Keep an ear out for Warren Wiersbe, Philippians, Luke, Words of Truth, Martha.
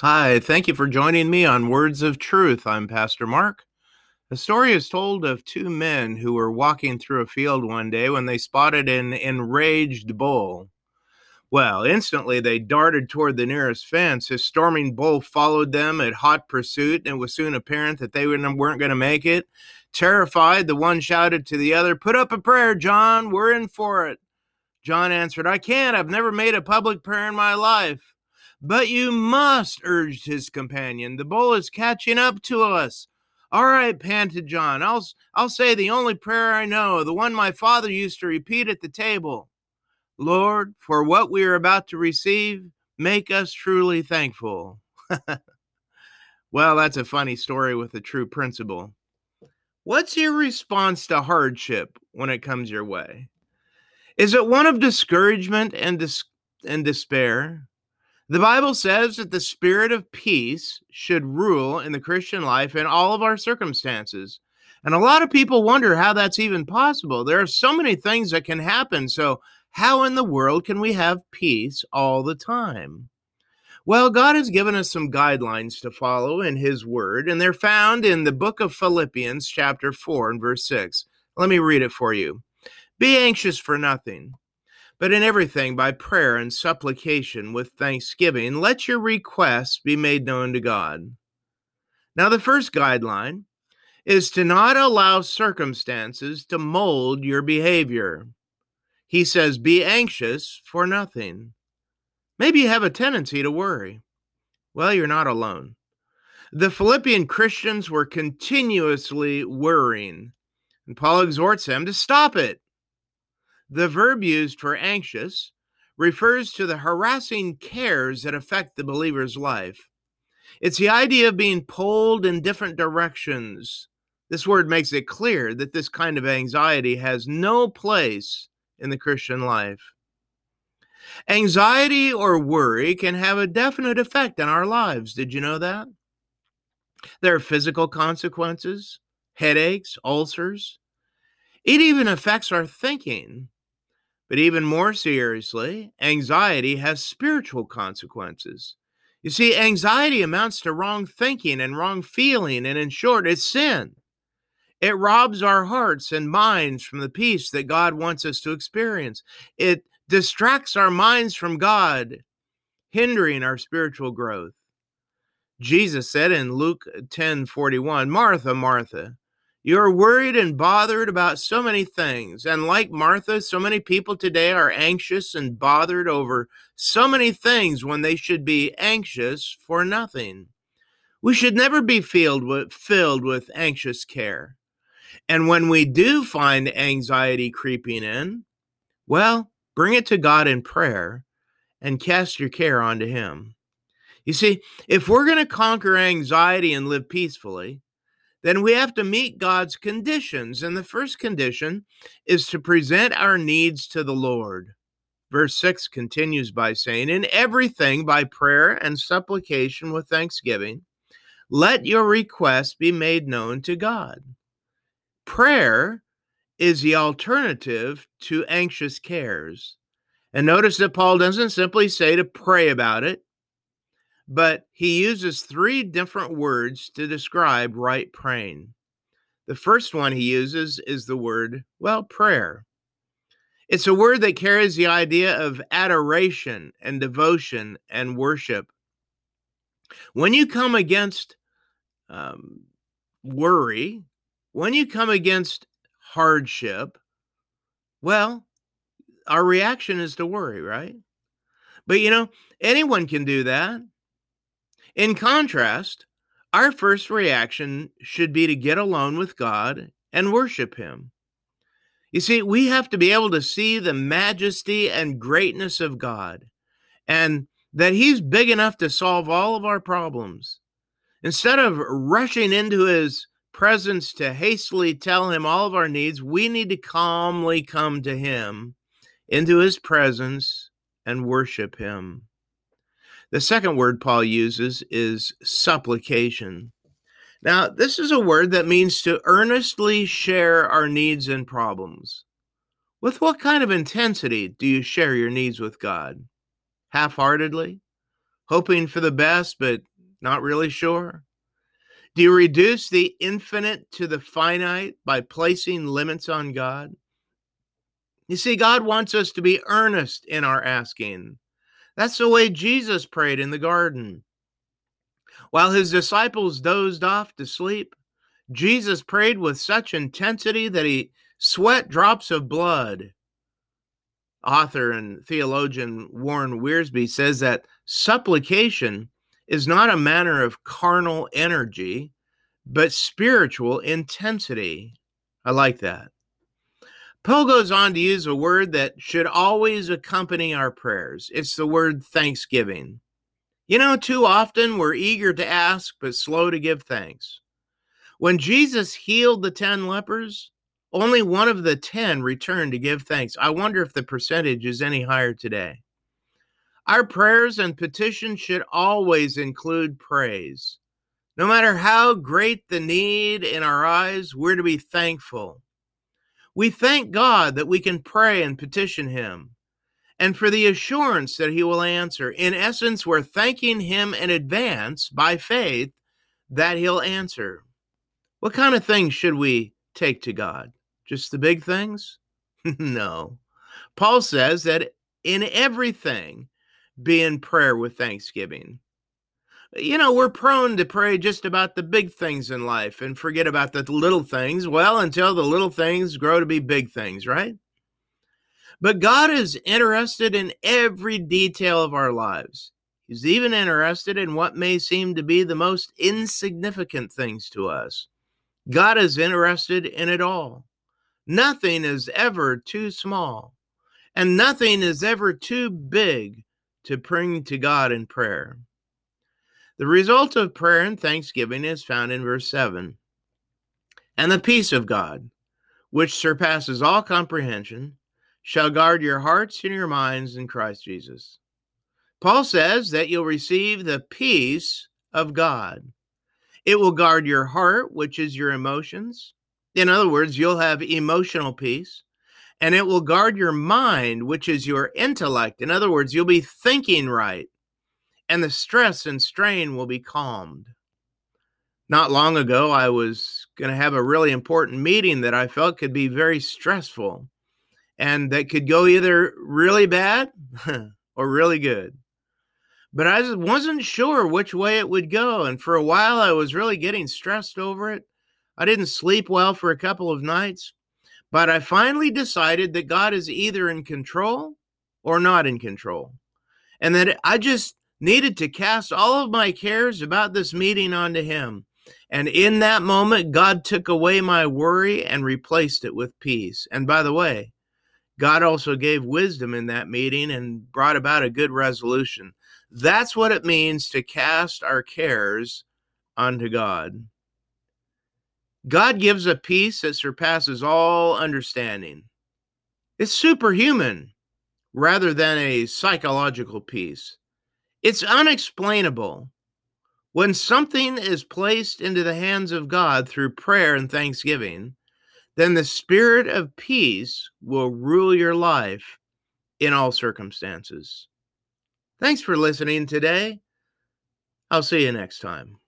Hi, thank you for joining me on Words of Truth. I'm Pastor Mark. The story is told of two men who were walking through a field one day when they spotted an enraged bull. Well, instantly they darted toward the nearest fence. His storming bull followed them at hot pursuit, and it was soon apparent that they weren't going to make it. Terrified, the one shouted to the other, "Put up a prayer, John. We're in for it." John answered, "I can't. I've never made a public prayer in my life." "But you must," urged his companion. "The bull is catching up to us." "All right," panted John. I'll say the only prayer I know, the one my father used to repeat at the table. "Lord, for what we are about to receive, make us truly thankful." Well, that's a funny story with a true principle. What's your response to hardship when it comes your way? Is it one of discouragement and despair? The Bible says that the spirit of peace should rule in the Christian life in all of our circumstances. And a lot of people wonder how that's even possible. There are so many things that can happen. So how in the world can we have peace all the time? Well, God has given us some guidelines to follow in his word, and they're found in the book of Philippians chapter 4 and verse 6. Let me read it for you. "Be anxious for nothing, but in everything, by prayer and supplication with thanksgiving, let your requests be made known to God." Now, the first guideline is to not allow circumstances to mold your behavior. He says, be anxious for nothing. Maybe you have a tendency to worry. Well, you're not alone. The Philippian Christians were continuously worrying, and Paul exhorts them to stop it. The verb used for anxious refers to the harassing cares that affect the believer's life. It's the idea of being pulled in different directions. This word makes it clear that this kind of anxiety has no place in the Christian life. Anxiety or worry can have a definite effect on our lives. Did you know that? There are physical consequences, headaches, ulcers. It even affects our thinking. But even more seriously, anxiety has spiritual consequences. You see, anxiety amounts to wrong thinking and wrong feeling, and in short, it's sin. It robs our hearts and minds from the peace that God wants us to experience. It distracts our minds from God, hindering our spiritual growth. Jesus said in Luke 10:41, "Martha, Martha, you are worried and bothered about so many things." And like Martha, so many people today are anxious and bothered over so many things when they should be anxious for nothing. We should never be filled with anxious care. And when we do find anxiety creeping in, well, bring it to God in prayer and cast your care onto him. You see, if we're going to conquer anxiety and live peacefully, then we have to meet God's conditions. And the first condition is to present our needs to the Lord. Verse 6 continues by saying, "In everything by prayer and supplication with thanksgiving, let your requests be made known to God." Prayer is the alternative to anxious cares. And notice that Paul doesn't simply say to pray about it, but he uses three different words to describe right praying. The first one he uses is the word, prayer. It's a word that carries the idea of adoration and devotion and worship. When you come against worry, when you come against hardship, our reaction is to worry, right? But anyone can do that. In contrast, our first reaction should be to get alone with God and worship him. You see, we have to be able to see the majesty and greatness of God and that he's big enough to solve all of our problems. Instead of rushing into his presence to hastily tell him all of our needs, we need to calmly come to him into his presence and worship him. The second word Paul uses is supplication. Now, this is a word that means to earnestly share our needs and problems. With what kind of intensity do you share your needs with God? Half-heartedly? hoping for the best, but not really sure? Do you reduce the infinite to the finite by placing limits on God? You see, God wants us to be earnest in our asking. That's the way Jesus prayed in the garden. While his disciples dozed off to sleep, Jesus prayed with such intensity that he sweat drops of blood. Author and theologian Warren Wiersbe says that supplication is not a matter of carnal energy, but spiritual intensity. I like that. Paul goes on to use a word that should always accompany our prayers. It's the word thanksgiving. You know, too often we're eager to ask, but slow to give thanks. When Jesus healed the 10 lepers, only one of the 10 returned to give thanks. I wonder if the percentage is any higher today. Our prayers and petitions should always include praise. No matter how great the need in our eyes, we're to be thankful. We thank God that we can pray and petition him, and for the assurance that he will answer. In essence, we're thanking him in advance by faith that he'll answer. What kind of things should we take to God? Just the big things? No. Paul says that in everything, be in prayer with thanksgiving. You know, we're prone to pray just about the big things in life and forget about the little things, well, until the little things grow to be big things, right? But God is interested in every detail of our lives. He's even interested in what may seem to be the most insignificant things to us. God is interested in it all. Nothing is ever too small, and nothing is ever too big to bring to God in prayer. The result of prayer and thanksgiving is found in verse 7. And the peace of God, which surpasses all comprehension, shall guard your hearts and your minds in Christ Jesus. Paul says that you'll receive the peace of God. It will guard your heart, which is your emotions. In other words, you'll have emotional peace. And it will guard your mind, which is your intellect. In other words, you'll be thinking right, and the stress and strain will be calmed. Not long ago, I was going to have a really important meeting that I felt could be very stressful, and that could go either really bad or really good. But I wasn't sure which way it would go, and for a while, I was really getting stressed over it. I didn't sleep well for a couple of nights. But I finally decided that God is either in control or not in control, and that I just needed to cast all of my cares about this meeting onto him. And in that moment, God took away my worry and replaced it with peace. And by the way, God also gave wisdom in that meeting and brought about a good resolution. That's what it means to cast our cares onto God. God gives a peace that surpasses all understanding. It's superhuman rather than a psychological peace. It's unexplainable. When something is placed into the hands of God through prayer and thanksgiving, then the spirit of peace will rule your life in all circumstances. Thanks for listening today. I'll see you next time.